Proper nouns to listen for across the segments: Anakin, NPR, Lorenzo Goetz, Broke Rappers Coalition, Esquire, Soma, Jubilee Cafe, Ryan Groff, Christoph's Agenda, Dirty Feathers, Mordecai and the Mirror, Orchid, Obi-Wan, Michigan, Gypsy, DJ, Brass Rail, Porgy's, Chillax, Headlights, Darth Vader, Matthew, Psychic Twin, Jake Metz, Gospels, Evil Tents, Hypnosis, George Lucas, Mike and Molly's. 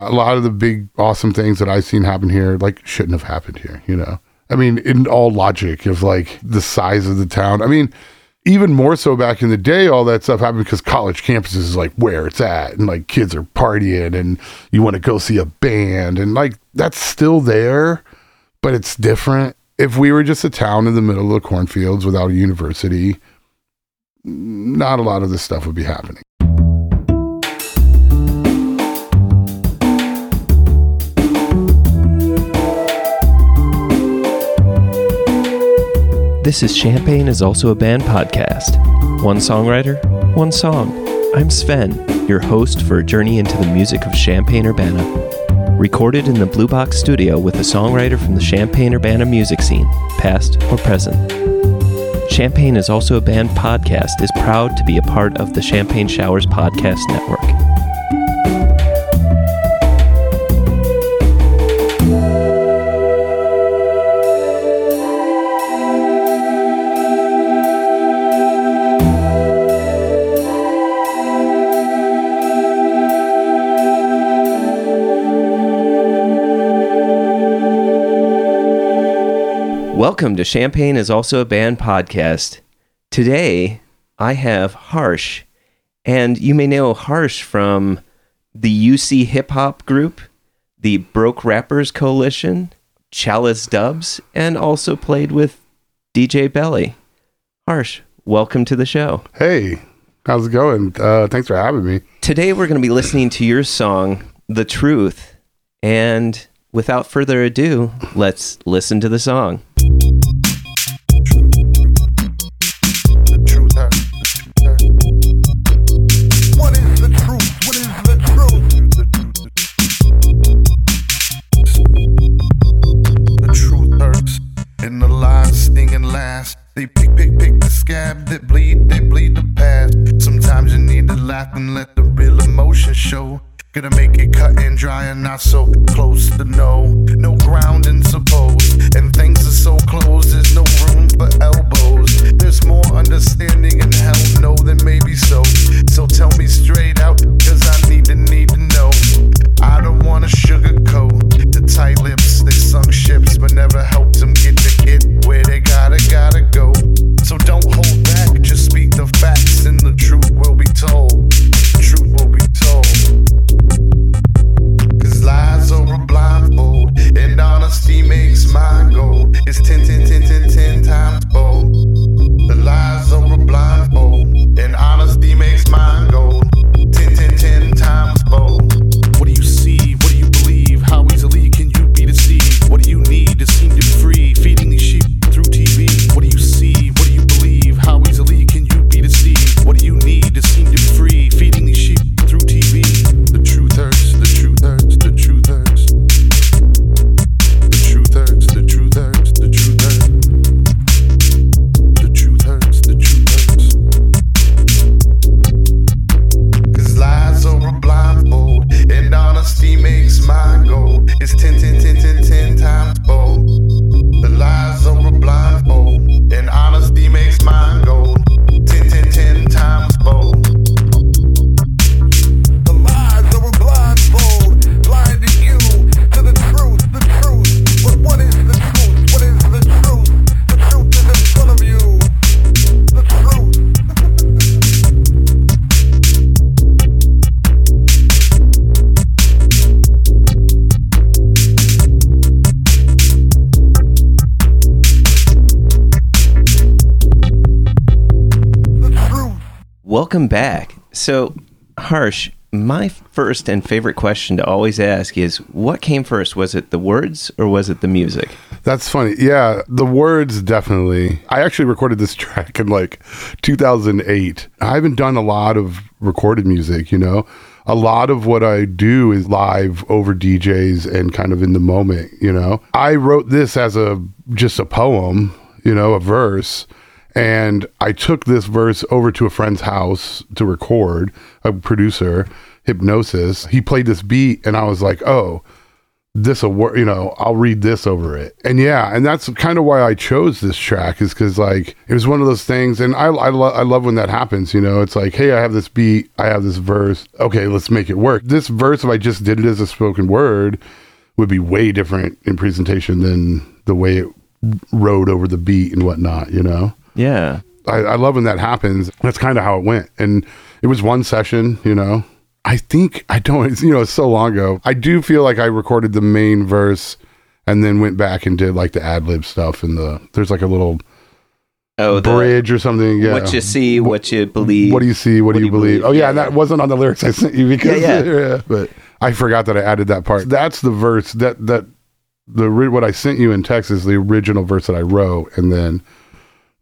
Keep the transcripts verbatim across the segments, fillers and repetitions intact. a lot of the big awesome things that I've seen happen here, like, shouldn't have happened here, you know? I mean, in all logic of, like, the size of the town. I mean, even more so back in the day, all that stuff happened because college campuses is, like, where it's at. And, like, kids are partying and you want to go see a band. And, like, that's still there, but it's different. If we were just a town in the middle of the cornfields without a university, not a lot of this stuff would be happening. This is Champaign is Also a Band podcast. One songwriter, one song. I'm Sven, your host for a journey into the music of Champaign-Urbana. Recorded in the Blue Box studio with a songwriter from the Champaign-Urbana music scene, past or present. Champaign is Also a Band podcast is proud to be a part of the Champaign Showers podcast network. Welcome to Champaign is Also a Band podcast. Today, I have Harsh, and you may know Harsh from the U C Hip Hop Group, the Broke Rappers Coalition, Chalice Dubs, and also played with D J Belly. Harsh, welcome to the show. Hey, how's it going? Uh, thanks for having me. Today, we're going to be listening to your song, The Truth, and without further ado, let's listen to the song. They pick, pick, pick the scab that bleed, they bleed the past. Sometimes you need to laugh and let the real emotion show. Gonna make it cut and dry and not so close to no. No grounding supposed, and things are so closed, there's no room for elbows. There's more understanding and hell no than maybe so. So tell me straight out, cause I need to need to know. I don't wanna sugarcoat the tight lips. They sunk ships but never helped them get to get where they gotta gotta go. So don't hold back, just speak the facts and the truth will be told. The truth will be told. Cause lies are a blindfold and honesty makes mine gold. It's ten, ten, ten, ten, ten times bold. The lies are a blindfold and honesty makes mine gold. Ten, ten, ten times bold. What do you see? What do you believe? How easily can you be deceived? What do you need to seem to be free? Feeding these sheep through T V. What do you see? What do you believe? How easily can you be deceived? What do you need to seem to be free? Feeding these sheep through T V. The truth hurts, the truth hurts, the truth hurts. The truth hurts, the truth hurts, the truth hurts. The truth hurts, the truth hurts. Cause lies are a blindfold and honesty makes mine gold. It's ten, ten, ten, ten, ten times bold. The lies are a blindfold and honesty makes mine gold. Ten, ten, ten times bold. The lies are a blindfold, blinding you to the truth, the truth. But what is the truth? What is the truth? The truth is in front of you. The truth. Welcome back. So, Harsh, my first and favorite question to always ask is, what came first? Was it the words or was it the music? That's funny. Yeah, the words, definitely. I actually recorded this track in like two thousand eight. I haven't done a lot of recorded music, you know. A lot of what I do is live over D Js and kind of in the moment, you know. I wrote this as a just a poem, you know, a verse. And I took this verse over to a friend's house to record, a producer, Hypnosis. He played this beat, and I was like, oh, this award, you know, I'll read this over it. And yeah, and that's kind of why I chose this track, is because like it was one of those things, and I I, lo- I love when that happens, you know. It's like, hey, I have this beat, I have this verse, okay, let's make it work. This verse, if I just did it as a spoken word, would be way different in presentation than the way it rode over the beat and whatnot, you know. Yeah, I, I love when that happens. That's kind of how it went, and it was one session, you know. I think, I don't, you know, it's so long ago. I do feel like I recorded the main verse and then went back and did like the ad-lib stuff and the, there's like a little oh, the, bridge or something. Yeah. What you see, what, what you believe. What do you see, what, what do you believe? believe? Oh yeah, yeah, and that wasn't on the lyrics I sent you because, yeah, yeah. Yeah, but I forgot that I added that part. That's the verse, that, that, the what I sent you in text is the original verse that I wrote, and then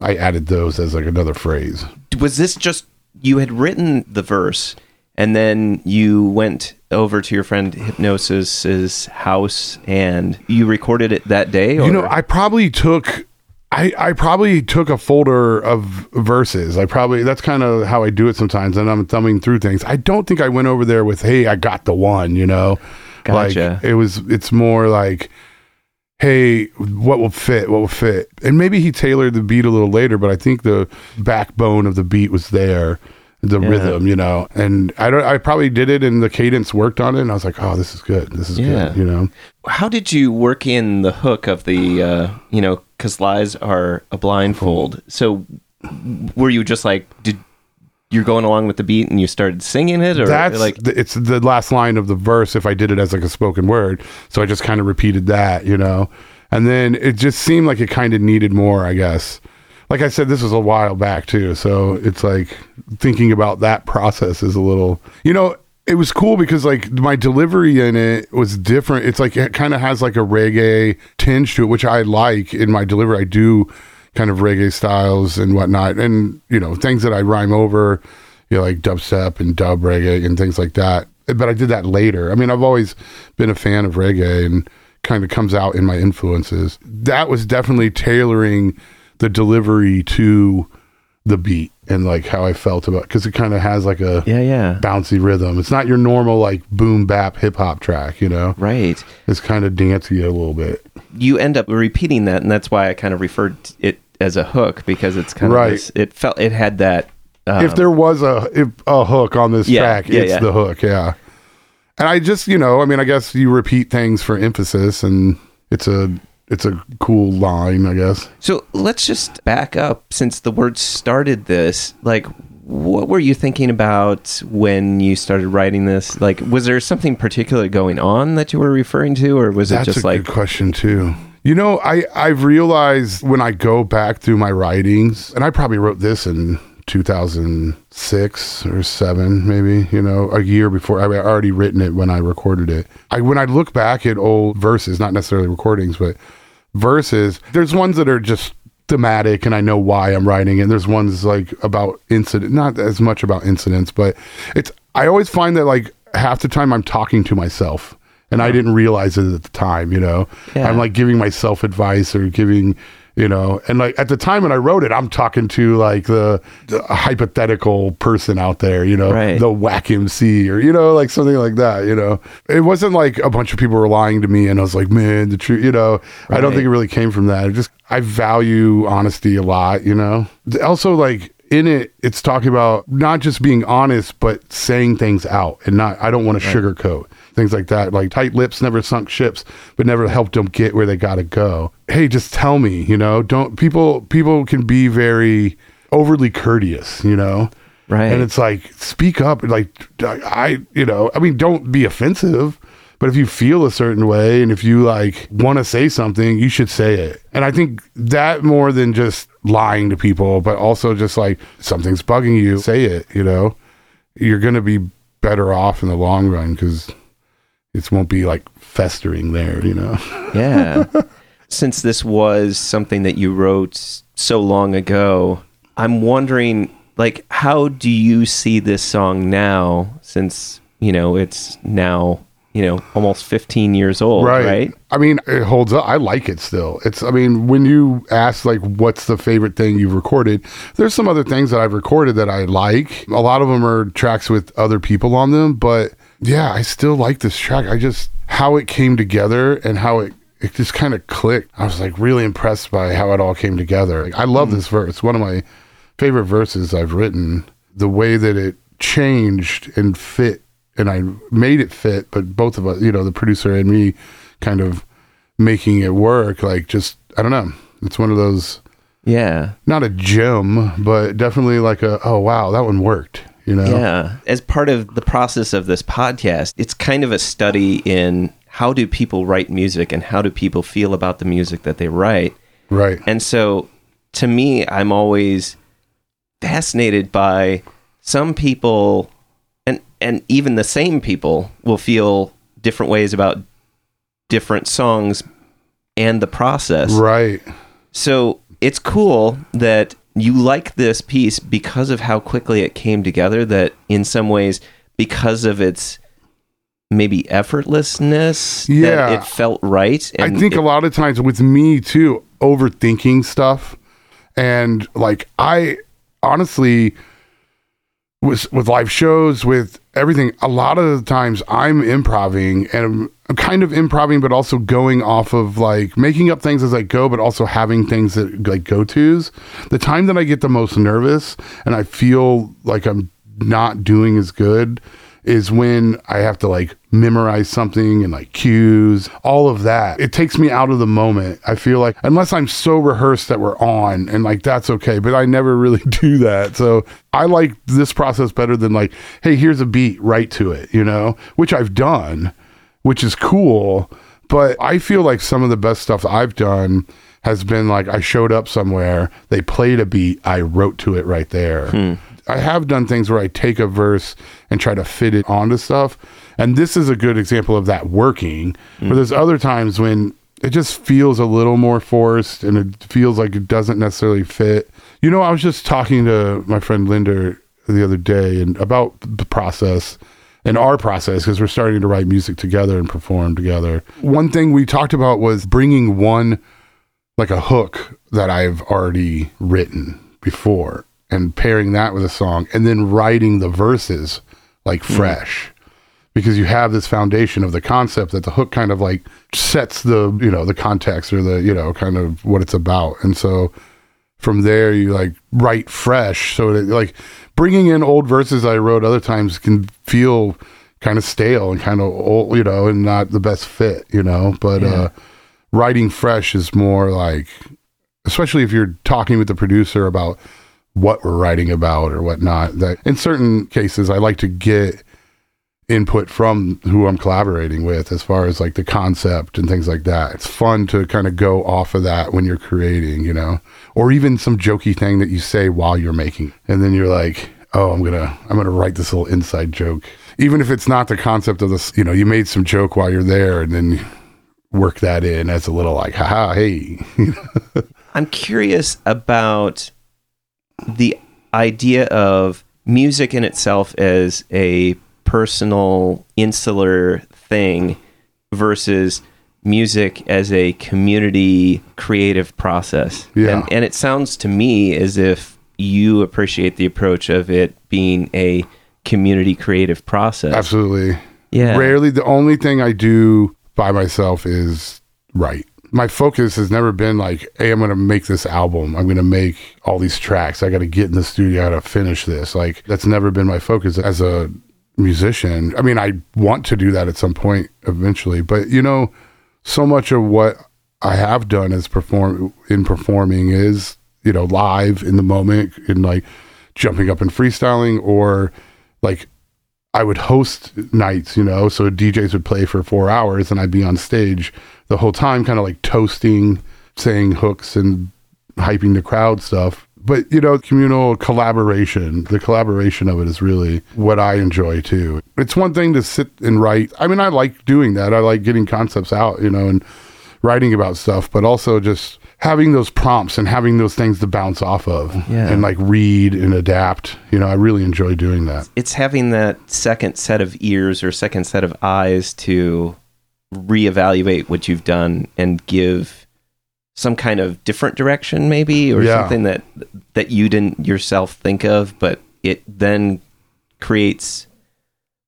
I added those as like another phrase. Was this just, you had written the verse, and then you went over to your friend Hypnosis's house and you recorded it that day? Or? You know, I probably took, I, I probably took a folder of verses. I probably, that's kind of how I do it sometimes. And I'm thumbing through things. I don't think I went over there with, hey, I got the one, you know, gotcha. Like it was, it's more like, hey, what will fit? What will fit? And maybe he tailored the beat a little later, but I think the backbone of the beat was there. The yeah. rhythm, you know, and I don't, I probably did it and the cadence worked on it and I was like, oh, this is good. This is yeah. good, you know. How did you work in the hook of the, uh, you know, because lies are a blindfold. So were you just like, did you're going along with the beat and you started singing it? Or that's like, the, it's the last line of the verse if I did it as like a spoken word. So I just kind of repeated that, you know, and then it just seemed like it kind of needed more, I guess. Like I said, this was a while back too, so it's like thinking about that process is a little, you know, it was cool because like my delivery in it was different. It's like it kind of has like a reggae tinge to it, which I like in my delivery. I do kind of reggae styles and whatnot, and you know, things that I rhyme over, you know, like dubstep and dub reggae and things like that. But I did that later. I mean, I've always been a fan of reggae and kind of comes out in my influences. That was definitely tailoring the delivery to the beat and like how I felt about, because it kind of has like a yeah, yeah. bouncy rhythm. It's not your normal like boom bap hip hop track, you know? Right. It's kind of dancey a little bit. You end up repeating that, and that's why I kind of referred to it as a hook, because it's kind of right. This, it felt it had that. Um, if there was a if a hook on this yeah, track, yeah, it's yeah. the hook, yeah. And I just, you know, I mean, I guess you repeat things for emphasis, and it's a. It's a cool line, I guess. So let's just back up, since the word started this. Like, what were you thinking about when you started writing this? Like, was there something particular going on that you were referring to, or was it That's just like... That's a good question, too. You know, I, I've realized when I go back through my writings, and I probably wrote this in two thousand six or seven, maybe, you know, a year before. I mean, I already written it when I recorded it. I when I look back at old verses, not necessarily recordings, but verses, there's ones that are just thematic and I know why I'm writing, and there's ones like about incident, not as much about incidents, but it's, I always find that like half the time I'm talking to myself and I didn't realize it at the time, you know. Yeah. I'm like giving myself advice or giving, you know, and like at the time when I wrote it, I'm talking to like the, the hypothetical person out there, you know, right. The whack M C or, you know, like something like that, you know. It wasn't like a bunch of people were lying to me and I was like, man, the truth, you know, right. I don't think it really came from that. It just, I value honesty a lot, you know. Also, like in it, it's talking about not just being honest, but saying things out and not, I don't want to right. sugarcoat. Things like that, like tight lips never sunk ships, but never helped them get where they gotta go. Hey, just tell me, you know, don't people, people can be very overly courteous, you know? Right. And it's like, speak up. Like I, you know, I mean, don't be offensive, but if you feel a certain way and if you like want to say something, you should say it. And I think that more than just lying to people, but also just like something's bugging you, say it, you know, you're going to be better off in the long run because it won't be like festering there, you know? Yeah. Since this was something that you wrote so long ago, I'm wondering, like, how do you see this song now, since, you know, it's now, you know, almost fifteen years old, right? right? I mean, it holds up. I like it still. It's, I mean, when you ask, like, what's the favorite thing you've recorded, there's some other things that I've recorded that I like. A lot of them are tracks with other people on them, but... yeah, I still like this track. I just, how it came together and how it, it just kind of clicked. I was like really impressed by how it all came together. Like, I love mm. this verse. One of my favorite verses I've written, the way that it changed and fit, and I made it fit, but both of us, you know, the producer and me kind of making it work, like just, I don't know. It's one of those, yeah, not a gem, but definitely like a, oh, wow, that one worked. You know? Yeah. As part of the process of this podcast, it's kind of a study in how do people write music and how do people feel about the music that they write. Right. And so to me, I'm always fascinated by some people, and, and even the same people will feel different ways about different songs and the process. Right. So it's cool that you like this piece because of how quickly it came together, that in some ways, because of its maybe effortlessness, yeah, that it felt right. And I think it, a lot of times with me too, overthinking stuff. And like, I honestly was with live shows, with everything, a lot of the times I'm improvising and I'm, I'm kind of improvising, but also going off of like making up things as I go, but also having things that like go-tos. The time that I get the most nervous and I feel like I'm not doing as good is when I have to like memorize something and like cues, all of that. It takes me out of the moment. I feel like, unless I'm so rehearsed that we're on and like, that's okay, but I never really do that. So I like this process better than like, hey, here's a beat, right to it, you know, which I've done, which is cool. But I feel like some of the best stuff I've done has been like, I showed up somewhere, they played a beat, I wrote to it right there. Hmm. I have done things where I take a verse and try to fit it onto stuff. And this is a good example of that working. Mm-hmm. But there's other times when it just feels a little more forced and it feels like it doesn't necessarily fit. You know, I was just talking to my friend Linder the other day and about the process and our process, because we're starting to write music together and perform together. One thing we talked about was bringing one, like a hook that I've already written before, and pairing that with a song and then writing the verses like fresh, mm. because you have this foundation of the concept that the hook kind of like sets the, you know, the context or the, you know, kind of what it's about. And so from there you like write fresh. So that, like, bringing in old verses I wrote other times can feel kind of stale and kind of old, you know, and not the best fit, you know, but yeah. uh, writing fresh is more like, especially if you're talking with the producer about what we're writing about or whatnot, that in certain cases I like to get input from who I'm collaborating with as far as like the concept and things like that. It's fun to kind of go off of that when you're creating, you know, or even some jokey thing that you say while you're making, and then you're like, oh, I'm gonna, I'm gonna write this little inside joke. Even if it's not the concept of this, you know, you made some joke while you're there and then work that in as a little like, haha, hey. I'm curious about the idea of music in itself as a personal, insular thing versus music as a community creative process. Yeah. And, and it sounds to me as if you appreciate the approach of it being a community creative process. Absolutely. Yeah. Rarely, the only thing I do by myself is write. My focus has never been like, hey, I'm going to make this album. I'm going to make all these tracks. I got to get in the studio. I got to finish this. Like, that's never been my focus as a musician. I mean, I want to do that at some point eventually, but you know, so much of what I have done is perform in performing is, you know, live in the moment and like jumping up and freestyling, or like I would host nights, you know, so D Js would play for four hours and I'd be on stage the whole time, kind of like toasting, saying hooks and hyping the crowd stuff. But, you know, communal collaboration, the collaboration of it is really what I enjoy too. It's one thing to sit and write. I mean, I like doing that. I like getting concepts out, you know, and writing about stuff, but also just having those prompts and having those things to bounce off of, yeah, and like read and adapt. You know, I really enjoy doing that. It's having that second set of ears or second set of eyes to reevaluate what you've done and give some kind of different direction maybe, or yeah, something that that you didn't yourself think of, but it then creates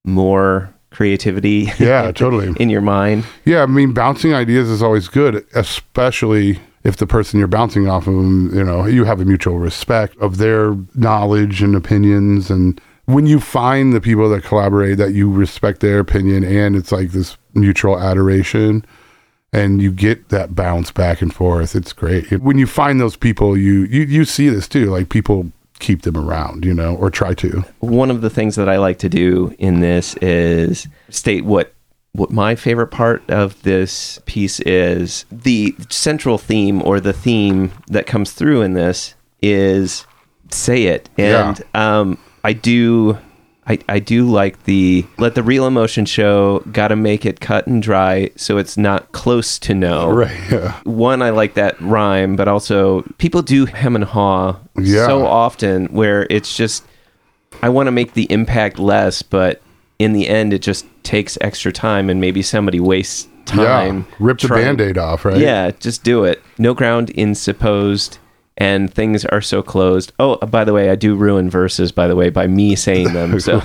more creativity yeah totally in your mind. Yeah, I mean, bouncing ideas is always good, especially if the person you're bouncing off of, you know, you have a mutual respect of their knowledge and opinions. And when you find the people that collaborate that you respect their opinion, and it's like this mutual adoration, and you get that bounce back and forth, it's great. When you find those people, you you, you see this too, like people keep them around, you know, or try to. One of the things that I like to do in this is state what what my favorite part of this piece is. The central theme, or the theme that comes through in this, is say it. And yeah. um, I do I, I do like the let the real emotion show, gotta make it cut and dry so it's not close to no. Right. Yeah. One, I like that rhyme, but also people do hem and haw yeah. so often where it's just, I want to make the impact less, but in the end it just takes extra time and maybe somebody wastes time. Yeah. Rip the Band-Aid off, right? Yeah, just do it. No ground in supposed. And things are so closed. Oh, by the way, I do ruin verses, by the way, by me saying them. So,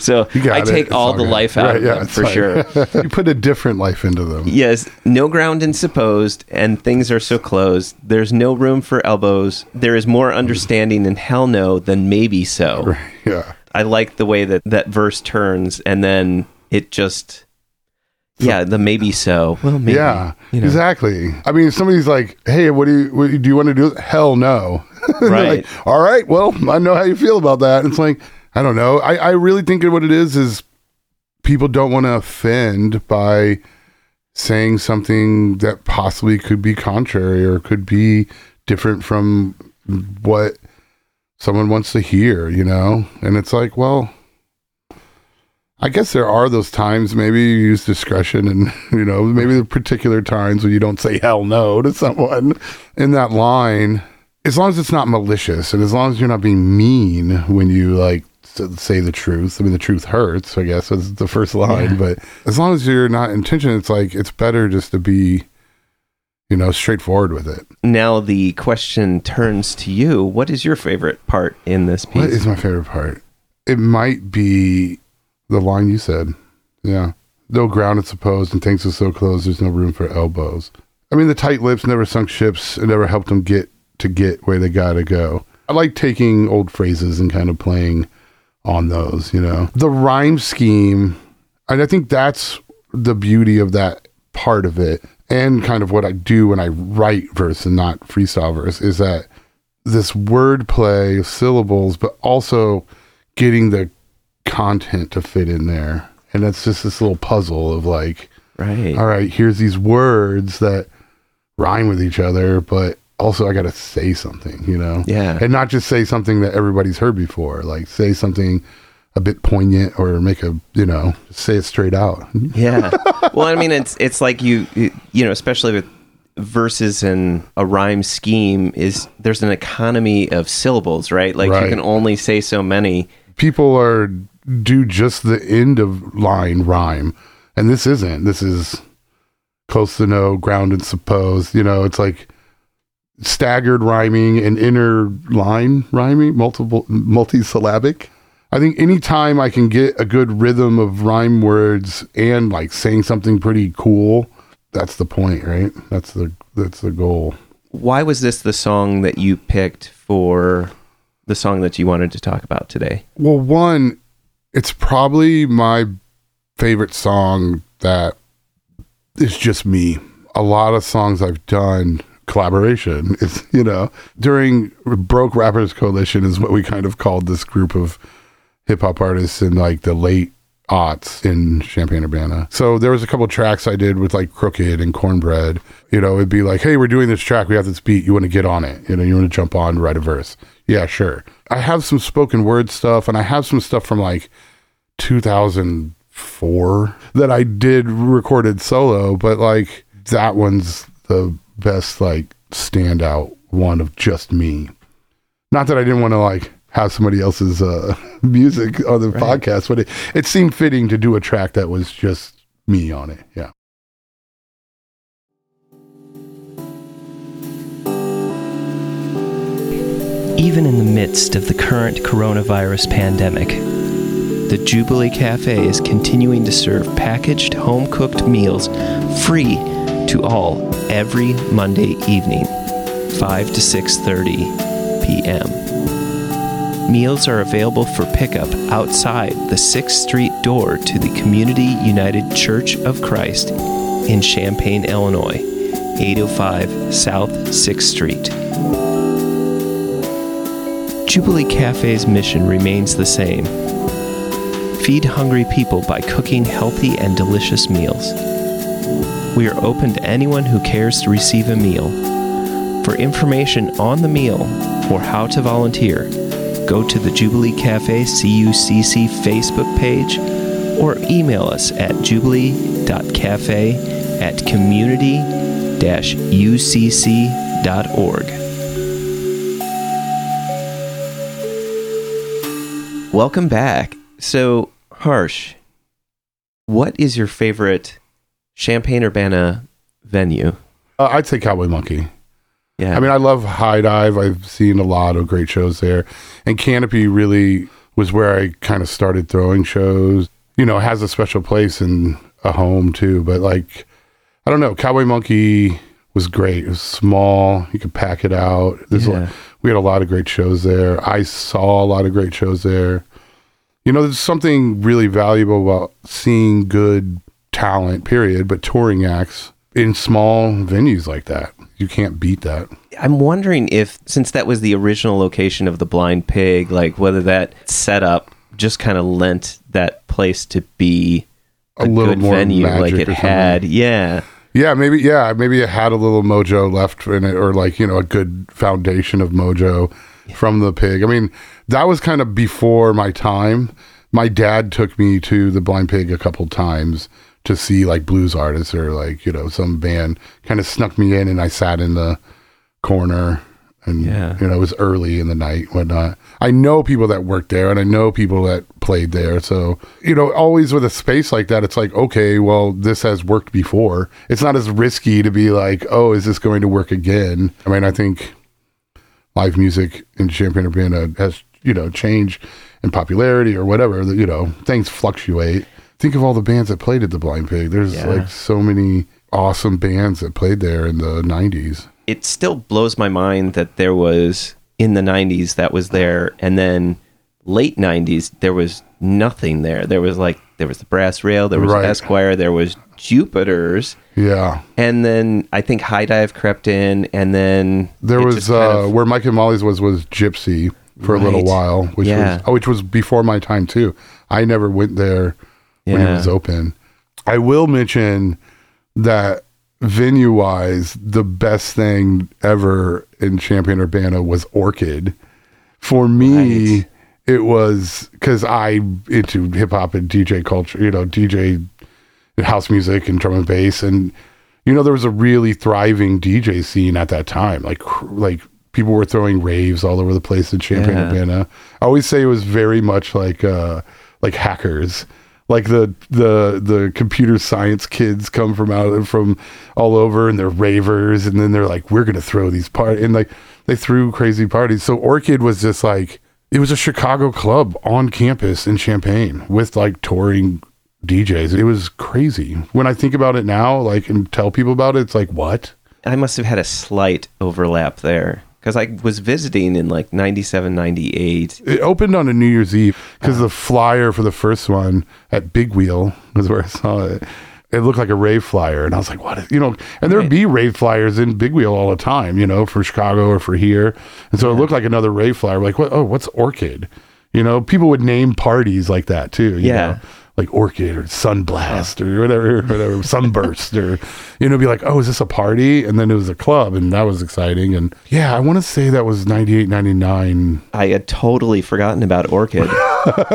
so I take it. all it's the all life out right, of yeah, them, for like, sure. You put a different life into them. Yes. No ground in supposed, and things are so closed. There's no room for elbows. There is more understanding in hell no than maybe so. Right, yeah. I like the way that that verse turns, and then it just... Yeah, the maybe so. Well, maybe. Yeah, you know. Exactly. I mean, if somebody's like, hey, what do you, what, do you want to do? Hell no. Right. Like, all right, well, I know how you feel about that. And it's like, I don't know. I, I really think what it is is people don't want to offend by saying something that possibly could be contrary or could be different from what someone wants to hear, you know? And it's like, well... I guess there are those times maybe you use discretion, and, you know, maybe the particular times when you don't say hell no to someone in that line, as long as it's not malicious and as long as you're not being mean when you like say the truth. I mean, the truth hurts, I guess, is the first line, yeah. But as long as you're not intentional, it's like, it's better just to be, you know, straightforward with it. Now the question turns to you. What is your favorite part in this piece? What is my favorite part? It might be the line you said, yeah. No ground it's supposed, and things are so closed, there's no room for elbows. I mean, the tight lips never sunk ships, it never helped them get to get where they gotta go. I like taking old phrases and kind of playing on those, you know. The rhyme scheme, and I think that's the beauty of that part of it, and kind of what I do when I write verse and not freestyle verse, is that this word play of syllables, but also getting the content to fit in there. And that's just this little puzzle of like, right, all right, here's these words that rhyme with each other, but also I gotta say something, you know? Yeah. And not just say something that everybody's heard before, like say something a bit poignant, or make a, you know, say it straight out. Yeah. Well, I mean, it's it's like you you know, especially with verses and a rhyme scheme, is there's an economy of syllables, right? Like right. You can only say so many. People are do just the end of line rhyme, and this isn't. This is close to no, ground and supposed. You know, it's like staggered rhyming and inner line rhyming, multiple multi-syllabic. I think anytime I can get a good rhythm of rhyme words and like saying something pretty cool, that's the point, right? That's the that's the goal. Why was this the song that you picked for the song that you wanted to talk about today? Well, one, it's probably my favorite song that is just me. A lot of songs I've done collaboration is, you know, during Broke Rappers Coalition is what we kind of called this group of hip hop artists in like the late aughts in Champaign, Urbana. So there was a couple of tracks I did with like Crooked and Cornbread. You know, it'd be like, hey, we're doing this track, we have this beat, you want to get on it, you know, you want to jump on, write a verse. Yeah, sure. I have some spoken word stuff, and I have some stuff from like two thousand four that I did recorded solo, but like that one's the best like standout one of just me. Not that I didn't want to like have somebody else's uh, music on the right. podcast, but it, it seemed fitting to do a track that was just me on it. Yeah. Even in the midst of the current coronavirus pandemic, the Jubilee Cafe is continuing to serve packaged, home-cooked meals free to all every Monday evening, five to six thirty p.m. Meals are available for pickup outside the sixth street door to the Community United Church of Christ in Champaign, Illinois, eight oh five South sixth street. Jubilee Cafe's mission remains the same. Feed hungry people by cooking healthy and delicious meals. We are open to anyone who cares to receive a meal. For information on the meal or how to volunteer, go to the Jubilee Cafe C U C C Facebook page or email us at jubilee.cafe at community-ucc.org. Welcome back. So, Harsh, what is your favorite Champaign-Urbana venue? Uh, I'd say Cowboy Monkey. Yeah. I mean, I love High Dive. I've seen a lot of great shows there. And Canopy really was where I kind of started throwing shows. You know, it has a special place and a home, too. But, like, I don't know. Cowboy Monkey was great. It was small. You could pack it out. There's yeah. a lot, we had a lot of great shows there. I saw a lot of great shows there. You know, there's something really valuable about seeing good talent, period, but touring acts in small venues like that. You can't beat that. I'm wondering if, since that was the original location of the Blind Pig, like whether that setup just kind of lent that place to be a, a little good more venue like it had. Yeah. Yeah, maybe, yeah, maybe it had a little mojo left in it, or like, you know, a good foundation of mojo from the Pig. I mean, that was kind of before my time. My dad took me to the Blind Pig a couple times to see like blues artists or like, you know, some band. Kind of snuck me in and I sat in the corner and, yeah. you know, it was early in the night, whatnot. I know people that worked there and I know people that played there. So, you know, always with a space like that, it's like, okay, well, this has worked before. It's not as risky to be like, oh, is this going to work again? I mean, I think live music in Champaign-Urbana has, you know, changed in popularity or whatever. You know, things fluctuate. Think of all the bands that played at the Blind Pig. There's yeah. like so many awesome bands that played there in the nineties. It still blows my mind that there was, in the nineties, that was there. And then late nineties, there was nothing there. There was like, there was the Brass Rail, there was right. Esquire, there was Jupiters. Yeah. And then I think High Dive crept in, and then there was uh, of... where Mike and Molly's was was Gypsy for right. a little while, which yeah. was oh, which was before my time too. I never went there yeah. when it was open. I will mention that venue-wise, the best thing ever in Champaign-Urbana was Orchid. For me, right. it was because I into hip hop and D J culture, you know, D J house music and drum and bass, and you know there was a really thriving D J scene at that time. Like like people were throwing raves all over the place in Champaign-Urbana. Yeah. I always say it was very much like uh, like hackers, like the the the computer science kids come from out from all over and they're ravers, and then they're like, we're gonna throw these parties, and like they threw crazy parties. So Orchid was just like, it was a Chicago club on campus in Champaign with like touring D Js. It was crazy. When I think about it now, like, and tell people about it, it's like, what? I must have had a slight overlap there because I was visiting in like ninety-seven, ninety-eight. It opened on a New Year's Eve because uh, the flyer for the first one at Big Wheel was where I saw it. It looked like a rave flyer, and I was like, what is, you know, and there'd right. be rave flyers in Big Wheel all the time, you know, for Chicago or for here. And so yeah. it looked like another rave flyer. Like, what? Oh, what's Orchid? You know, people would name parties like that too. You yeah. know? Like Orchid or Sunblast or whatever, whatever Sunburst or, you know, be like, oh, is this a party? And then it was a club, and that was exciting. And yeah, I want to say that was ninety-eight, ninety-nine. I had totally forgotten about Orchid.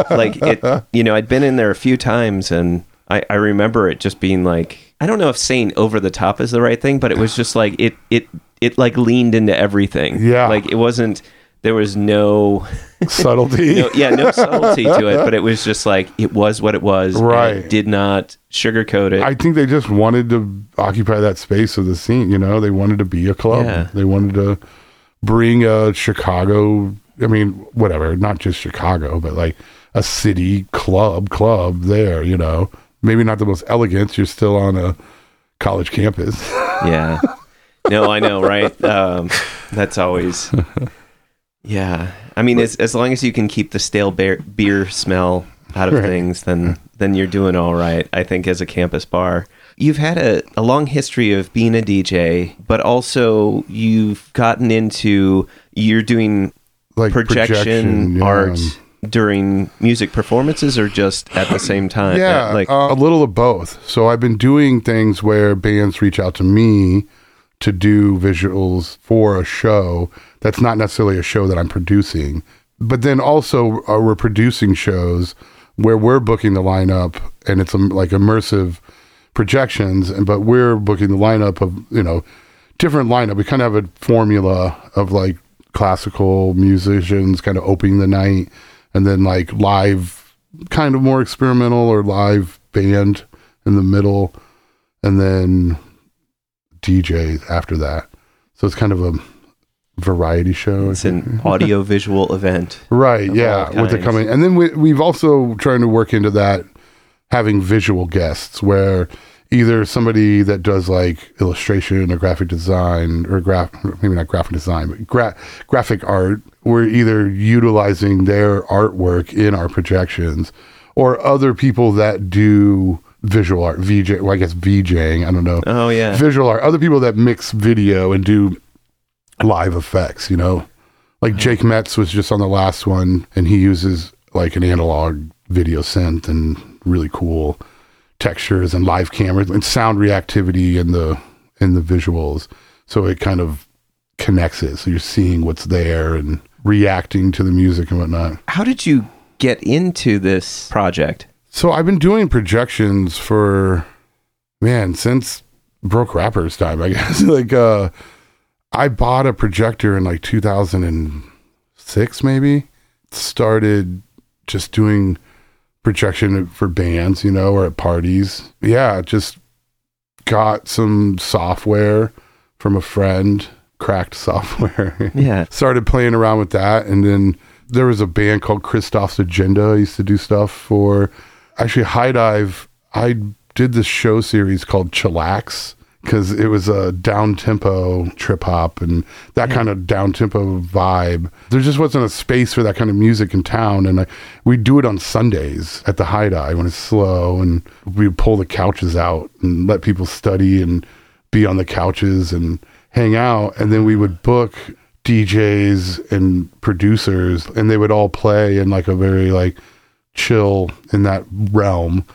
Like, it, you know, I'd been in there a few times, and I, I remember it just being like, I don't know if saying over the top is the right thing, but it was just like, it, it, it like leaned into everything. Yeah. Like it wasn't, there was no subtlety. no, yeah, no subtlety to it, but it was just like, it was what it was. Right. It did not sugarcoat it. I think they just wanted to occupy that space of the scene. You know, they wanted to be a club. Yeah. They wanted to bring a Chicago, I mean, whatever, not just Chicago, but like a city club club there, you know. Maybe not the most elegant. You're still on a college campus. Yeah. No, I know, right? Um, that's always... Yeah. I mean, as as long as you can keep the stale beer, beer smell out of right. things, then then you're doing all right, I think, as a campus bar. You've had a, a long history of being a D J, but also you've gotten into... You're doing like projection, projection yeah. art... during music performances or just at the same time? Yeah, like uh, a little of both. So I've been doing things where bands reach out to me to do visuals for a show that's not necessarily a show that I'm producing. But then also uh, we're producing shows where we're booking the lineup and it's um, like immersive projections, and but we're booking the lineup of, you know, different lineup. We kind of have a formula of like classical musicians kind of opening the night, and then like live, kind of more experimental or live band in the middle, and then D Js after that. So it's kind of a variety show. It's an audio-visual event. Right, yeah, with the coming. And then we, we've also trying to work into that having visual guests where either somebody that does like illustration or graphic design or graph, maybe not graphic design, but gra- graphic art, we're either utilizing their artwork in our projections, or other people that do visual art, V J, well, I guess VJing, I don't know. Oh, yeah. Visual art, other people that mix video and do live effects, you know? Like oh. Jake Metz was just on the last one, and he uses like an analog video synth and really cool textures and live cameras and sound reactivity in the, in the visuals. So it kind of connects it. So you're seeing what's there and reacting to the music and whatnot. How did you get into this project? So I've been doing projections for, man, since Broke Rappers time, I guess. Like, uh, I bought a projector in like two thousand six, maybe. Started just doing projection for bands, you know, or at parties. Yeah, just got some software from a friend, cracked software. Yeah. Started playing around with that, and then there was a band called Christoph's Agenda. I used to do stuff for, actually, High Dive. I did this show series called Chillax because it was a down-tempo trip-hop and that yeah. kind of down-tempo vibe. There just wasn't a space for that kind of music in town, and I, we'd do it on Sundays at the High Dive when it's slow, and we'd pull the couches out and let people study and be on the couches and hang out, and then we would book D Js and producers, and they would all play in like a very like chill in that realm.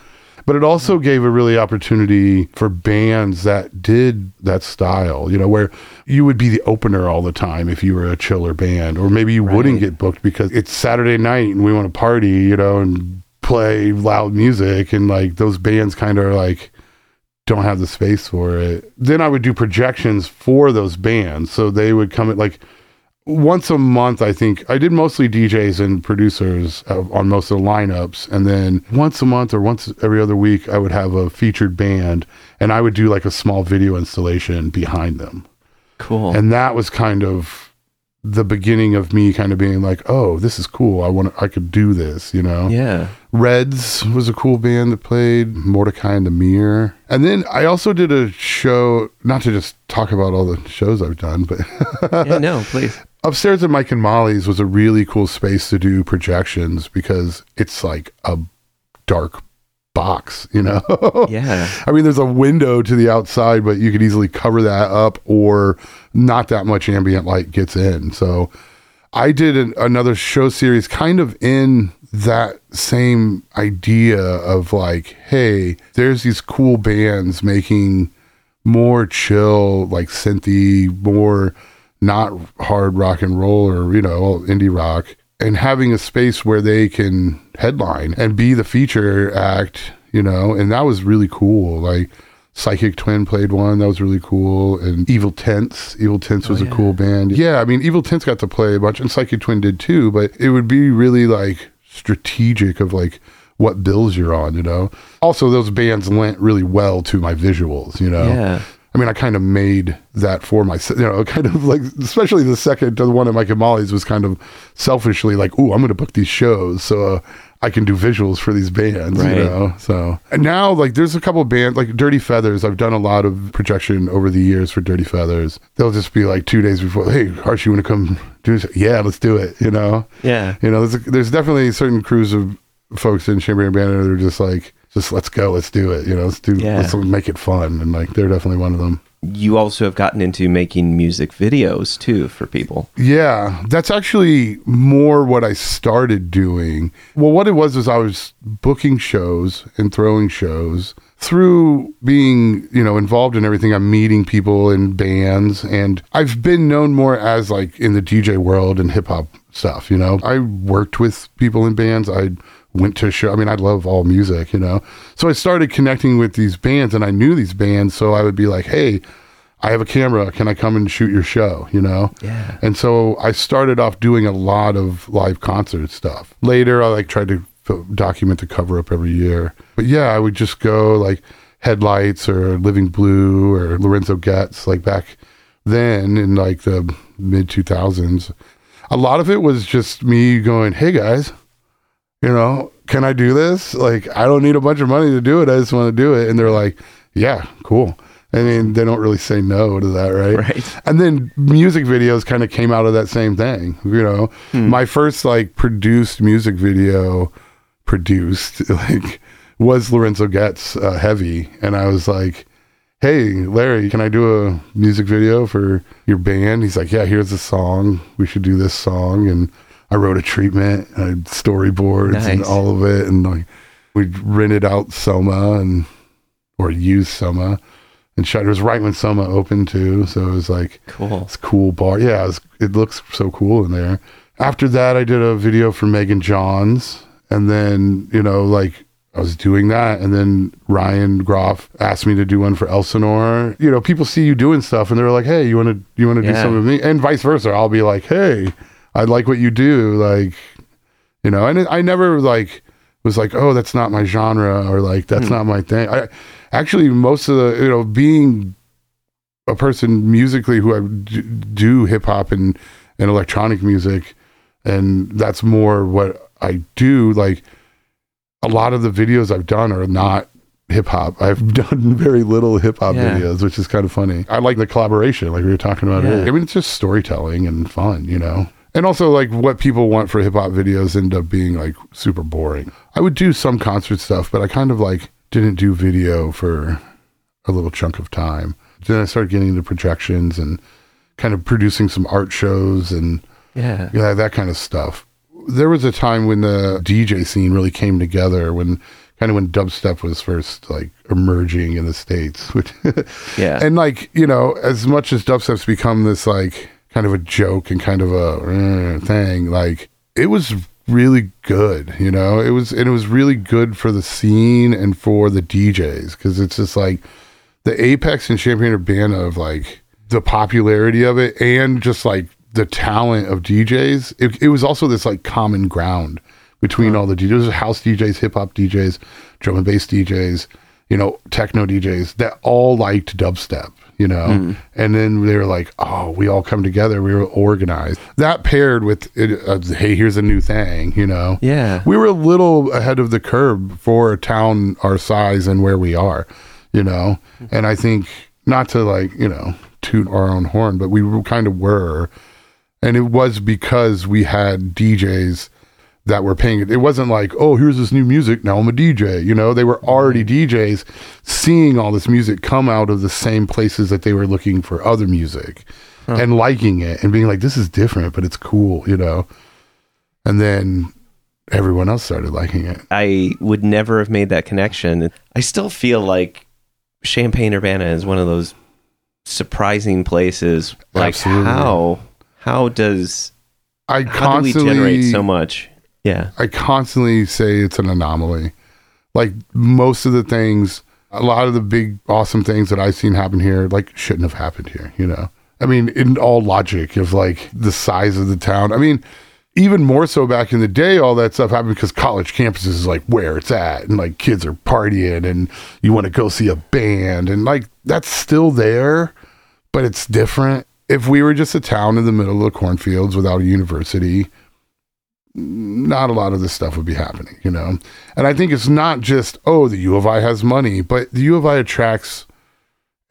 But it also gave a really opportunity for bands that did that style, you know, where you would be the opener all the time if you were a chiller band, or maybe you right. wouldn't get booked because it's Saturday night and we want to party, you know, and play loud music, and like those bands kind of are like don't have the space for it. Then I would do projections for those bands. So they would come at like once a month, I think. I did mostly D Js and producers on most of the lineups. And then once a month or once every other week, I would have a featured band, and I would do like a small video installation behind them. Cool. And that was kind of the beginning of me kind of being like, oh, this is cool. I want to, I could do this, you know? Yeah. Reds was a cool band that played, Mordecai and the Mirror. And then I also did a show, not to just talk about all the shows I've done, but... yeah, no, please. Upstairs at Mike and Molly's was a really cool space to do projections because it's like a dark box, you know? Yeah. I mean, there's a window to the outside, but you could easily cover that up, or not that much ambient light gets in. So I did an, another show series kind of in that same idea of like, hey, there's these cool bands making more chill, like synthy, more not hard rock and roll, or, you know, indie rock, and having a space where they can headline and be the feature act, you know, and that was really cool. Like Psychic Twin played one, that was really cool, and Evil Tents. Evil Tents was oh, yeah. a cool band. Yeah, I mean, Evil Tents got to play a bunch, and Psychic Twin did too, but it would be really like strategic of like what bills you're on, you know? Also, those bands lent really well to my visuals, you know? Yeah. I mean, I kind of made that for myself, you know, kind of like, especially the second to the one at Mike and Molly's was kind of selfishly like, ooh, I'm going to book these shows so uh, I can do visuals for these bands, right. You know? So, and now like there's a couple of bands like Dirty Feathers. I've done a lot of projection over the years for Dirty Feathers. They'll just be like two days before, hey, Harsh, you want to come do this? Yeah, let's do it. You know? Yeah. You know, there's, a, there's definitely certain crews of folks in Champaign Bandit that are just like, just let's go, let's do it, you know, let's do, yeah. let's make it fun, and like, they're definitely one of them. You also have gotten into making music videos, too, for people. Yeah, that's actually more what I started doing. Well, what it was is I was booking shows and throwing shows through being, you know, involved in everything. I'm meeting people in bands, and I've been known more as like in the D J world and hip-hop stuff, you know. I worked with people in bands, I went to show. I mean, I love all music, you know? So I started connecting with these bands, and I knew these bands. So I would be like, hey, I have a camera. Can I come and shoot your show? You know? Yeah. And so I started off doing a lot of live concert stuff. Later, I like tried to f- document the cover up every year. But yeah, I would just go like Headlights or Living Blue or Lorenzo Goetz, like back then in like the mid two thousands. A lot of it was just me going, hey guys, you know, can I do this? Like, I don't need a bunch of money to do it. I just want to do it. And they're like, yeah, cool. I mean, they don't really say no to that, right? Right. And then music videos kind of came out of that same thing, you know? Hmm. My first, like, produced music video, produced, like, was Lorenzo Goetz, uh, Heavy. And I was like, hey, Larry, can I do a music video for your band? He's like, yeah, here's a song. We should do this song. And I wrote a treatment, and I had storyboards nice. And all of it, and like we rented out Soma and or used Soma, and shot. It was right when Soma opened too, so it was like cool, it's cool bar. Yeah, it, was, it looks so cool in there. After that, I did a video for Megan Johns, and then you know like I was doing that, and then Ryan Groff asked me to do one for Elsinore. You know, people see you doing stuff, and they're like, hey, you want to you want to yeah. do something with me, and vice versa. I'll be like, hey, I like what you do, like, you know, and I never like was like, oh, that's not my genre or like, that's mm. not my thing. I actually, most of the, you know, being a person musically who I d- do hip hop and, and electronic music, and that's more what I do. Like a lot of the videos I've done are not hip hop. I've done very little hip hop yeah. videos, which is kind of funny. I like the collaboration, like we were talking about yeah. earlier. I mean, it's just storytelling and fun, you know? And also, like, what people want for hip-hop videos end up being, like, super boring. I would do some concert stuff, but I kind of, like, didn't do video for a little chunk of time. Then I started getting into projections and kind of producing some art shows and yeah, yeah that kind of stuff. There was a time when the D J scene really came together, when kind of when dubstep was first, like, emerging in the States. yeah. And, like, you know, as much as dubstep's become this, like, kind of a joke and kind of a uh, thing, like it was really good, you know, it was, and it was really good for the scene and for the D Js. Cause it's just like the apex and Champaign Urbana of like the popularity of it and just like the talent of D Js. It, it was also this like common ground between all the D Js, house D Js, hip hop D Js, drum and bass D Js, you know, techno D Js that all liked dubstep. You know, mm. and then they were like, oh, we all come together. We were organized. That paired with, it, uh, hey, here's a new thing, you know? Yeah. We were a little ahead of the curve for a town our size and where we are, you know? Mm-hmm. And I think, not to like, you know, toot our own horn, but we kind of were. And it was because we had D Js that were paying it. It wasn't like, oh, here's this new music, now I'm a D J, you know? They were already D Js seeing all this music come out of the same places that they were looking for other music huh. and liking it and being like, this is different, but it's cool, you know? And then everyone else started liking it. I would never have made that connection. I still feel like Champaign Urbana is one of those surprising places. Like Absolutely. how how does I how do we generate so much? Yeah. I constantly say it's an anomaly. Like most of the things, a lot of the big awesome things that I've seen happen here, like shouldn't have happened here, you know? I mean, in all logic of like the size of the town. I mean, even more so back in the day, all that stuff happened because college campuses is like where it's at, and like kids are partying and you want to go see a band, and like that's still there, but it's different. If we were just a town in the middle of the cornfields without a university, not a lot of this stuff would be happening, you know? And I think it's not just, oh, the U of I has money, but the U of I attracts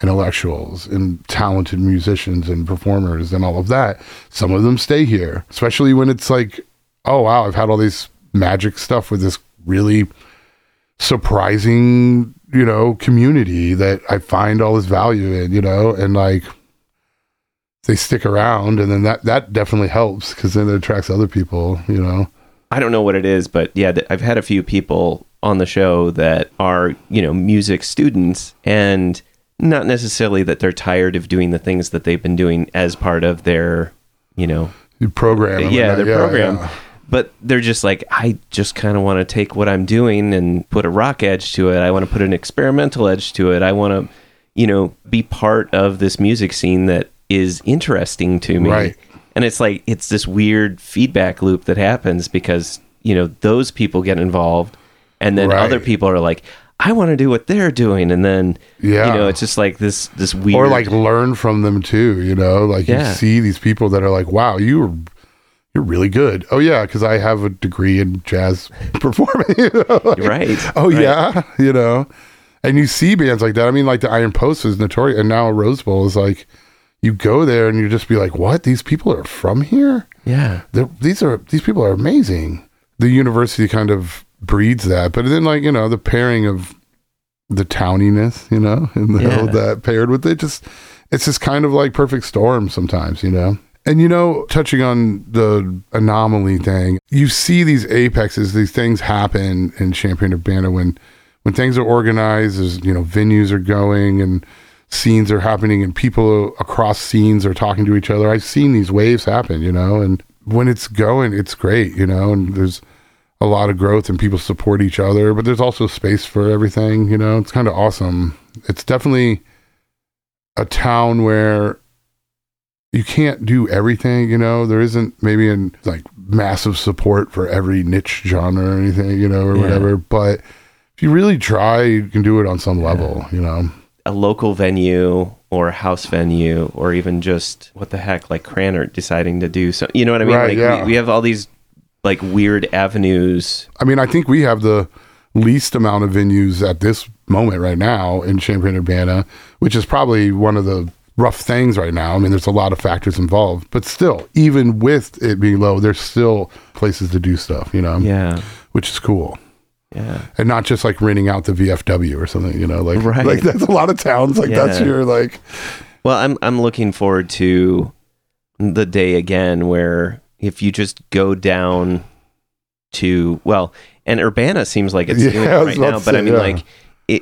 intellectuals and talented musicians and performers and all of that. Some of them stay here, especially when it's like, oh, wow, I've had all these magic stuff with this really surprising, you know, community that I find all this value in, you know? And like, they stick around, and then that, that definitely helps because then it attracts other people, you know? I don't know what it is, but yeah, th- I've had a few people on the show that are, you know, music students, and not necessarily that they're tired of doing the things that they've been doing as part of their, you know... Your program. Yeah, their yeah, program. Yeah. But they're just like, I just kind of want to take what I'm doing and put a rock edge to it. I want to put an experimental edge to it. I want to, you know, be part of this music scene that is interesting to me. Right. And it's like, it's this weird feedback loop that happens because, you know, those people get involved, and then right. other people are like, I want to do what they're doing. And then, yeah. you know, it's just like this, this weird. Or like learn from them too, you know, like yeah. you see these people that are like, wow, you were, you're really good. Oh yeah. Cause I have a degree in jazz performing. You know? Like, right. Oh right. yeah. You know, and you see bands like that. I mean, like the Iron Post is notorious, and now Rose Bowl is like, you go there and you just be like, what? These people are from here? Yeah. They're, these are, these people are amazing. The university kind of breeds that, but then like, you know, the pairing of the towniness, you know, and the, yeah. that paired with it, just, it's just kind of like perfect storm sometimes, you know? And, you know, touching on the anomaly thing, you see these apexes, these things happen in Champaign-Urbana when, when things are organized, as you know, venues are going and scenes are happening and people across scenes are talking to each other. I've seen these waves happen, you know, and when it's going, it's great, you know, and there's a lot of growth and people support each other, but there's also space for everything, you know, it's kind of awesome. It's definitely a town where you can't do everything, you know, there isn't maybe an like massive support for every niche genre or anything, you know, or yeah. whatever, but if you really try, you can do it on some yeah. level, you know. A local venue or a house venue, or even just what the heck, like Cranert deciding to do so. You know what I mean? Right, like yeah. we, we have all these like weird avenues. I mean, I think we have the least amount of venues at this moment right now in Champaign-Urbana, which is probably one of the rough things right now. I mean, there's a lot of factors involved, but still, even with it being low, there's still places to do stuff, you know? Yeah. Which is cool. Yeah. And not just like renting out the V F W or something, you know, like, right. like that's a lot of towns. Like yeah. that's your like, well, I'm, I'm looking forward to the day again, where if you just go down to, well, and Urbana seems like it's yeah, doing it right now, say, but I mean yeah. like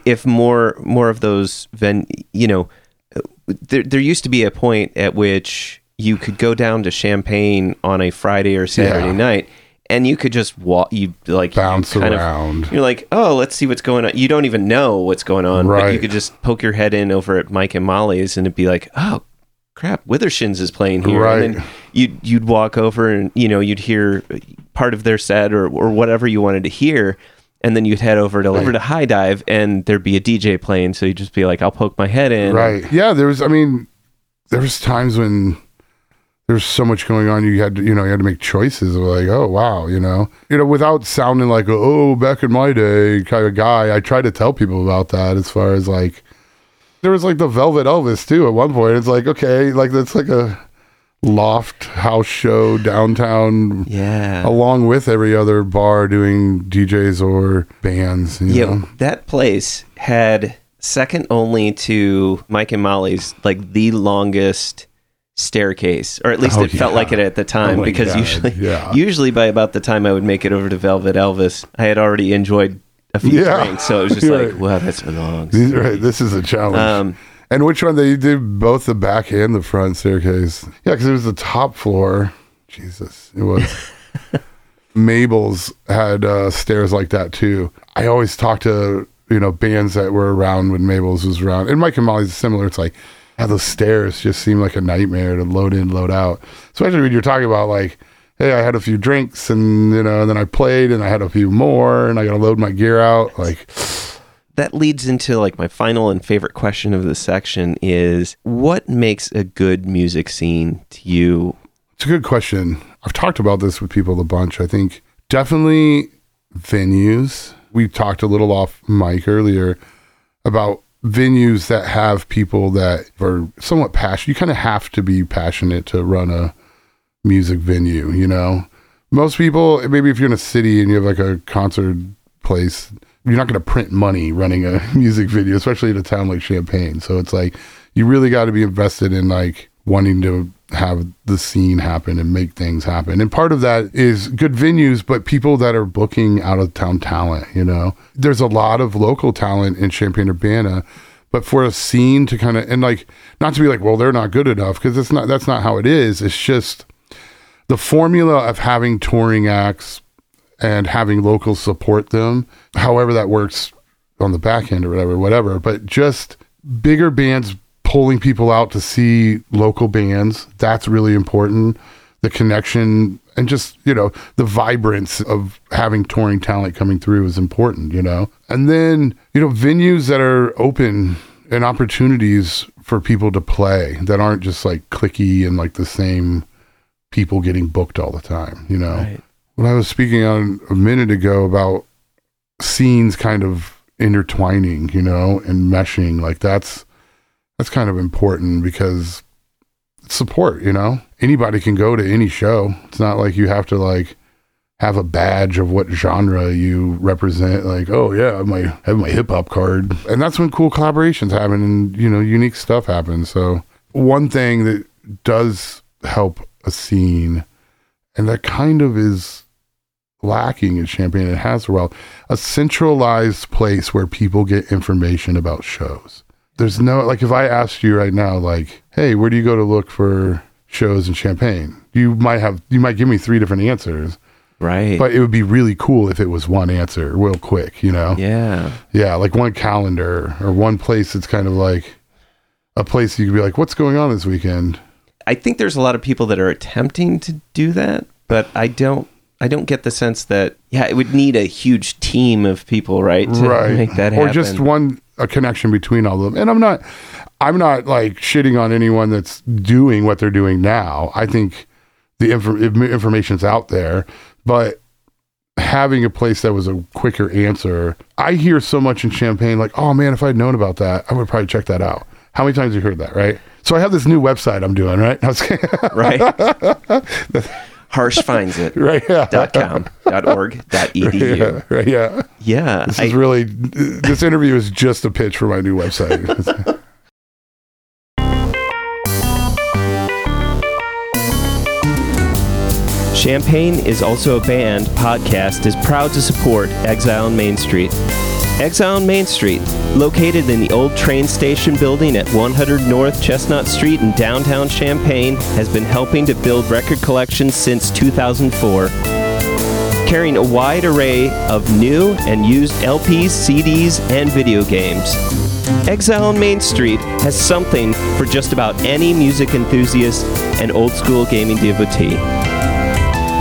if more, more of those, ven- you know, there, there used to be a point at which you could go down to Champaign on a Friday or Saturday yeah. night, and you could just walk, you like bounce you kind around. Of, you're like, oh, let's see what's going on. You don't even know what's going on. Right. But you could just poke your head in over at Mike and Molly's, and it'd be like, oh, crap, Withershins is playing here. Right. And then you'd, you'd walk over and, you know, you'd hear part of their set or, or whatever you wanted to hear. And then you'd head over to right. over to High Dive, and there'd be a D J playing. So you'd just be like, I'll poke my head in. Right. Yeah, there was, I mean, there was times when... there's so much going on. You had to, you know, you had to make choices of like, oh, wow, you know, you know, without sounding like, oh, back in my day kind of guy. I try to tell people about that as far as like, there was like the Velvet Elvis too. At one point, it's like, okay, like that's like a loft house show downtown. Yeah. Along with every other bar doing D Js or bands. You yeah. know? That place had second only to Mike and Molly's, like the longest staircase, or at least oh, it yeah. felt like it at the time, oh because God. usually yeah. usually by about the time I would make it over to Velvet Elvis, I had already enjoyed a few yeah. drinks, so it was just like, right. wow, that's a long story. Right. This is a challenge. Um, and which one? They did both the back and the front staircase. Yeah, because it was the top floor. Jesus, it was. Mabel's had uh, stairs like that too. I always talk to, you know, bands that were around when Mabel's was around. And Mike and Molly's is similar. It's like, how those stairs just seem like a nightmare to load in, load out. Especially when you're talking about like hey, I had a few drinks and, you know, and then I played and I had a few more and I got to load my gear out. Like, that leads into like my final and favorite question of this section is, what makes a good music scene to you? It's a good question. I've talked about this with people a bunch. I think definitely venues. We talked a little off mic earlier about venues that have people that are somewhat passionate. You kind of have to be passionate to run a music venue, you know? Most people, maybe if you're in a city and you have like a concert place, you're not going to print money running a music venue, especially in a town like Champaign. So it's like, you really got to be invested in like wanting to have the scene happen and make things happen. And part of that is good venues, but people that are booking out of town talent, you know, there's a lot of local talent in Champaign Urbana, but for a scene to kind of, and like, not to be like, well, they're not good enough. Cause it's not, that's not how it is. It's just the formula of having touring acts and having locals support them. However that works on the back end or whatever, whatever, but just bigger bands pulling people out to see local bands. That's really important. The connection and just, you know, the vibrance of having touring talent coming through is important, you know? And then, you know, venues that are open and opportunities for people to play that aren't just like clicky and like the same people getting booked all the time, you know? Right. When I was speaking on a minute ago about scenes kind of intertwining, you know, and meshing, like that's, That's kind of important because support, you know, anybody can go to any show. It's not like you have to like have a badge of what genre you represent. Like, oh yeah, I have my hip hop card. And that's when cool collaborations happen and, you know, unique stuff happens. So one thing that does help a scene and that kind of is lacking in Champaign, it has for a while, a centralized place where people get information about shows. There's no, like, if I asked you right now, like, hey, where do you go to look for shows in Champaign? You might have, you might give me three different answers. Right. But it would be really cool if it was one answer real quick, you know? Yeah. Yeah, like one calendar or one place that's kind of like a place you could be like, what's going on this weekend? I think there's a lot of people that are attempting to do that, but I don't, I don't get the sense that, yeah, it would need a huge team of people, right? To right. make that happen. Or just one... a connection between all of them. And I'm not, I'm not like shitting on anyone that's doing what they're doing now. I think the infor- information's out there, but having a place that was a quicker answer. I hear so much in Champaign, like, oh man, if I'd known about that, I would probably check that out. How many times have you heard that? Right. So I have this new website I'm doing, right? Right. Harsh finds it. Right. Yeah. Dot com. Dot org. Dot edu. Right, yeah, right. Yeah. Yeah. This I, is really. This interview is just a pitch for my new website. Champaign is Also a Band podcast is proud to support Exile on Main Street. Exile on Main Street, located in the old train station building at one hundred North Chestnut Street in downtown Champaign, has been helping to build record collections since two thousand four. Carrying a wide array of new and used L Ps, C Ds, and video games. Exile on Main Street has something for just about any music enthusiast and old school gaming devotee.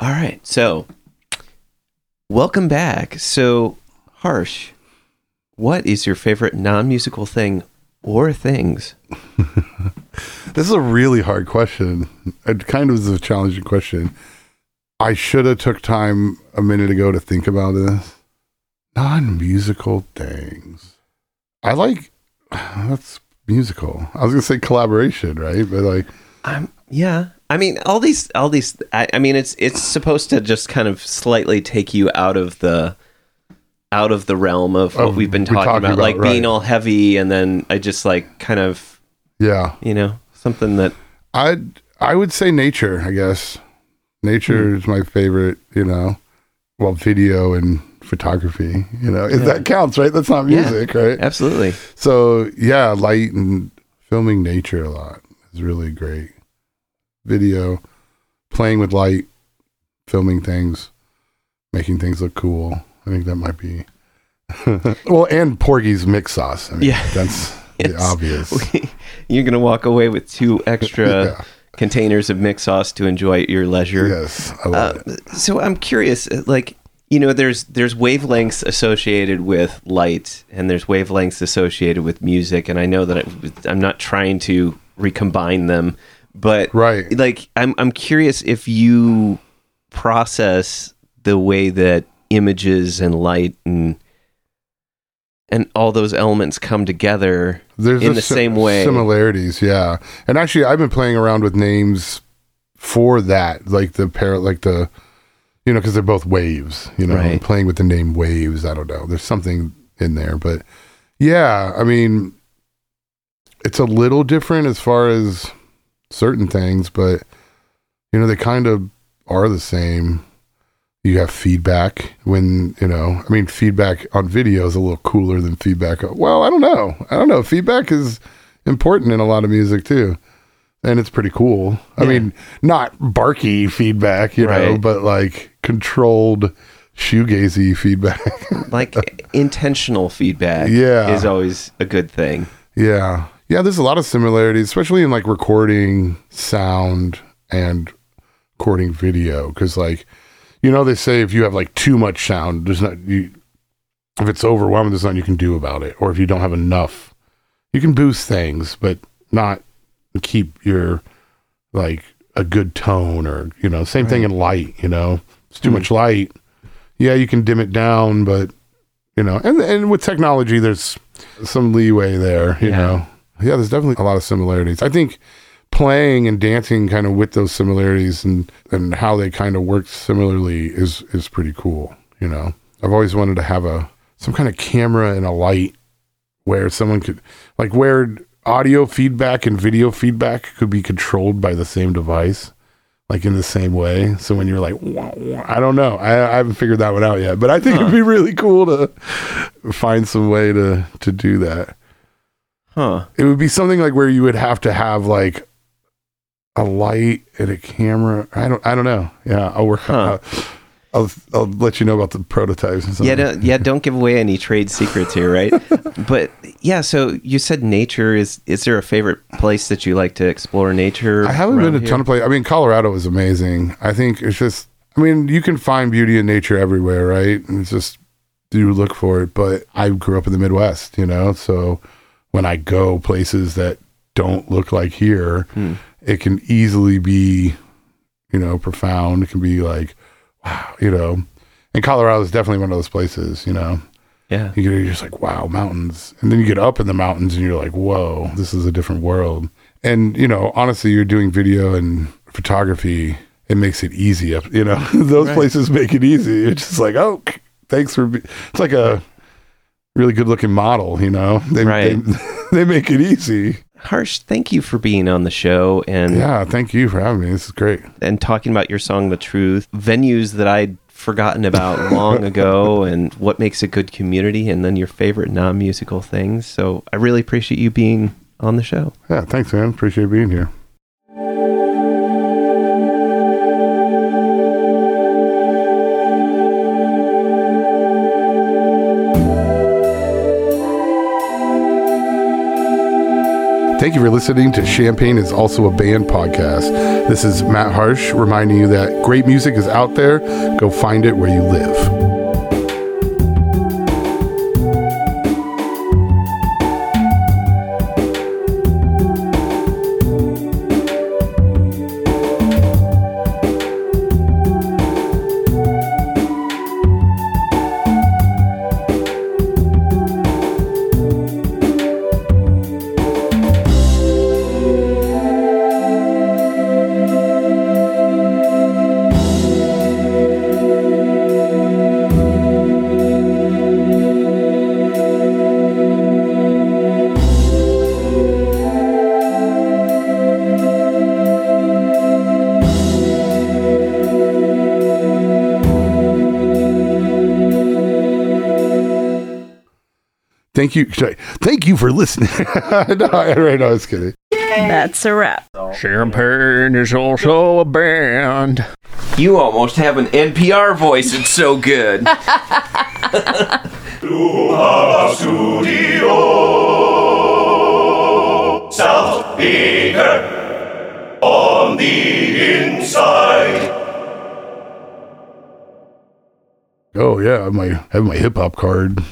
All right, so welcome back. So, Harsh, what is your favorite non-musical thing or things? This is a really hard question. It kind of is a challenging question. I should have took time a minute ago to think about this. Non-musical things. I like, that's musical. I was going to say collaboration, right? But like... I'm, yeah. I mean, all these, all these, I, I mean, it's, it's supposed to just kind of slightly take you out of the, out of the realm of what of, we've been talking, talking about, about, like right. being all heavy. And then I just like kind of, yeah, you know, something that I, I would say nature, I guess Nature is my favorite, you know, well, video and photography, you know, if yeah. that counts, right? That's not music, yeah, right? Absolutely. So, yeah, light and filming nature a lot is really great. Video, playing with light, filming things, making things look cool. I think that might be... well, and Porgy's mix sauce. I mean, yeah. That's the obvious. We, you're going to walk away with two extra... yeah. containers of mix sauce to enjoy at your leisure. Yes, I love uh, it. So I'm curious, like, you know, there's there's wavelengths associated with light, and there's wavelengths associated with music, and I know that I, I'm not trying to recombine them, but right. like, I'm I'm curious if you process the way that images and light and and all those elements come together There's in the sim- same way. Similarities, yeah. And actually, I've been playing around with names for that, like the pair, like the, you know, because they're both waves. You know, right. I'm playing with the name waves. I don't know. There's something in there, but yeah, I mean, it's a little different as far as certain things, but you know, they kind of are the same. You have feedback when, you know, I mean, feedback on video is a little cooler than feedback. Well, I don't know. I don't know. Feedback is important in a lot of music too. And it's pretty cool. Yeah. I mean, not barky feedback, you right. know, but like controlled shoegazy feedback. Like intentional feedback yeah. is always a good thing. Yeah. Yeah. There's a lot of similarities, especially in like recording sound and recording video. 'Cause like, you know, they say if you have like too much sound, there's not, you, if it's overwhelming, there's nothing you can do about it. Or if you don't have enough, you can boost things, but not keep your, like, a good tone or, you know, same right. thing in light, you know, it's too mm. much light. Yeah, you can dim it down, but, you know, and, and with technology, there's some leeway there, you yeah. know. Yeah, there's definitely a lot of similarities. I think playing and dancing kind of with those similarities and, and how they kind of work similarly is, is pretty cool. You know, I've always wanted to have a, some kind of camera and a light where someone could, like where audio feedback and video feedback could be controlled by the same device, like in the same way. So when you're like, wah, wah, I don't know, I, I haven't figured that one out yet, but I think huh. it'd be really cool to find some way to, to do that. Huh. It would be something like where you would have to have like, a light and a camera. I don't. I don't know. Yeah, I'll work. Huh. I'll, I'll. I'll let you know about the prototypes and stuff. Yeah. Don't, yeah. Don't give away any trade secrets here, right? But yeah. So you said nature is. Is there a favorite place that you like to explore nature? I haven't been a here? ton of places. I mean, Colorado is amazing. I think it's just. I mean, you can find beauty in nature everywhere, right? And it's just you look for it. But I grew up in the Midwest, you know. So when I go places that don't look like here. Hmm. It can easily be, you know, profound. It can be like, wow, you know, and Colorado is definitely one of those places, you know, yeah, you're just like, wow, mountains. And then you get up in the mountains and you're like, whoa, this is a different world. And, you know, honestly, you're doing video and photography. It makes it easy. You know, those right. places make it easy. It's just like, oh, thanks for, be-. It's like a really good looking model, you know, they, right. they, they make it easy. Harsh, thank you for being on the show. And yeah, thank you for having me. This is great. And talking about your song, The Truth, venues that I'd forgotten about long ago and what makes a good community and then your favorite non-musical things. So I really appreciate you being on the show. Yeah, thanks, man. Appreciate being here. Thank you for listening to Champaign is Also a Band podcast. This is Matt Harsh reminding you that great music is out there. Go find it where you live. Thank you. Sorry. Thank you for listening. no, I, right, no, I was kidding. That's a wrap. Champaign is also a band. You almost have an N P R voice. It's so good. Luhava Studio. South Beaker on the inside. Oh yeah, my I have my hip hop card.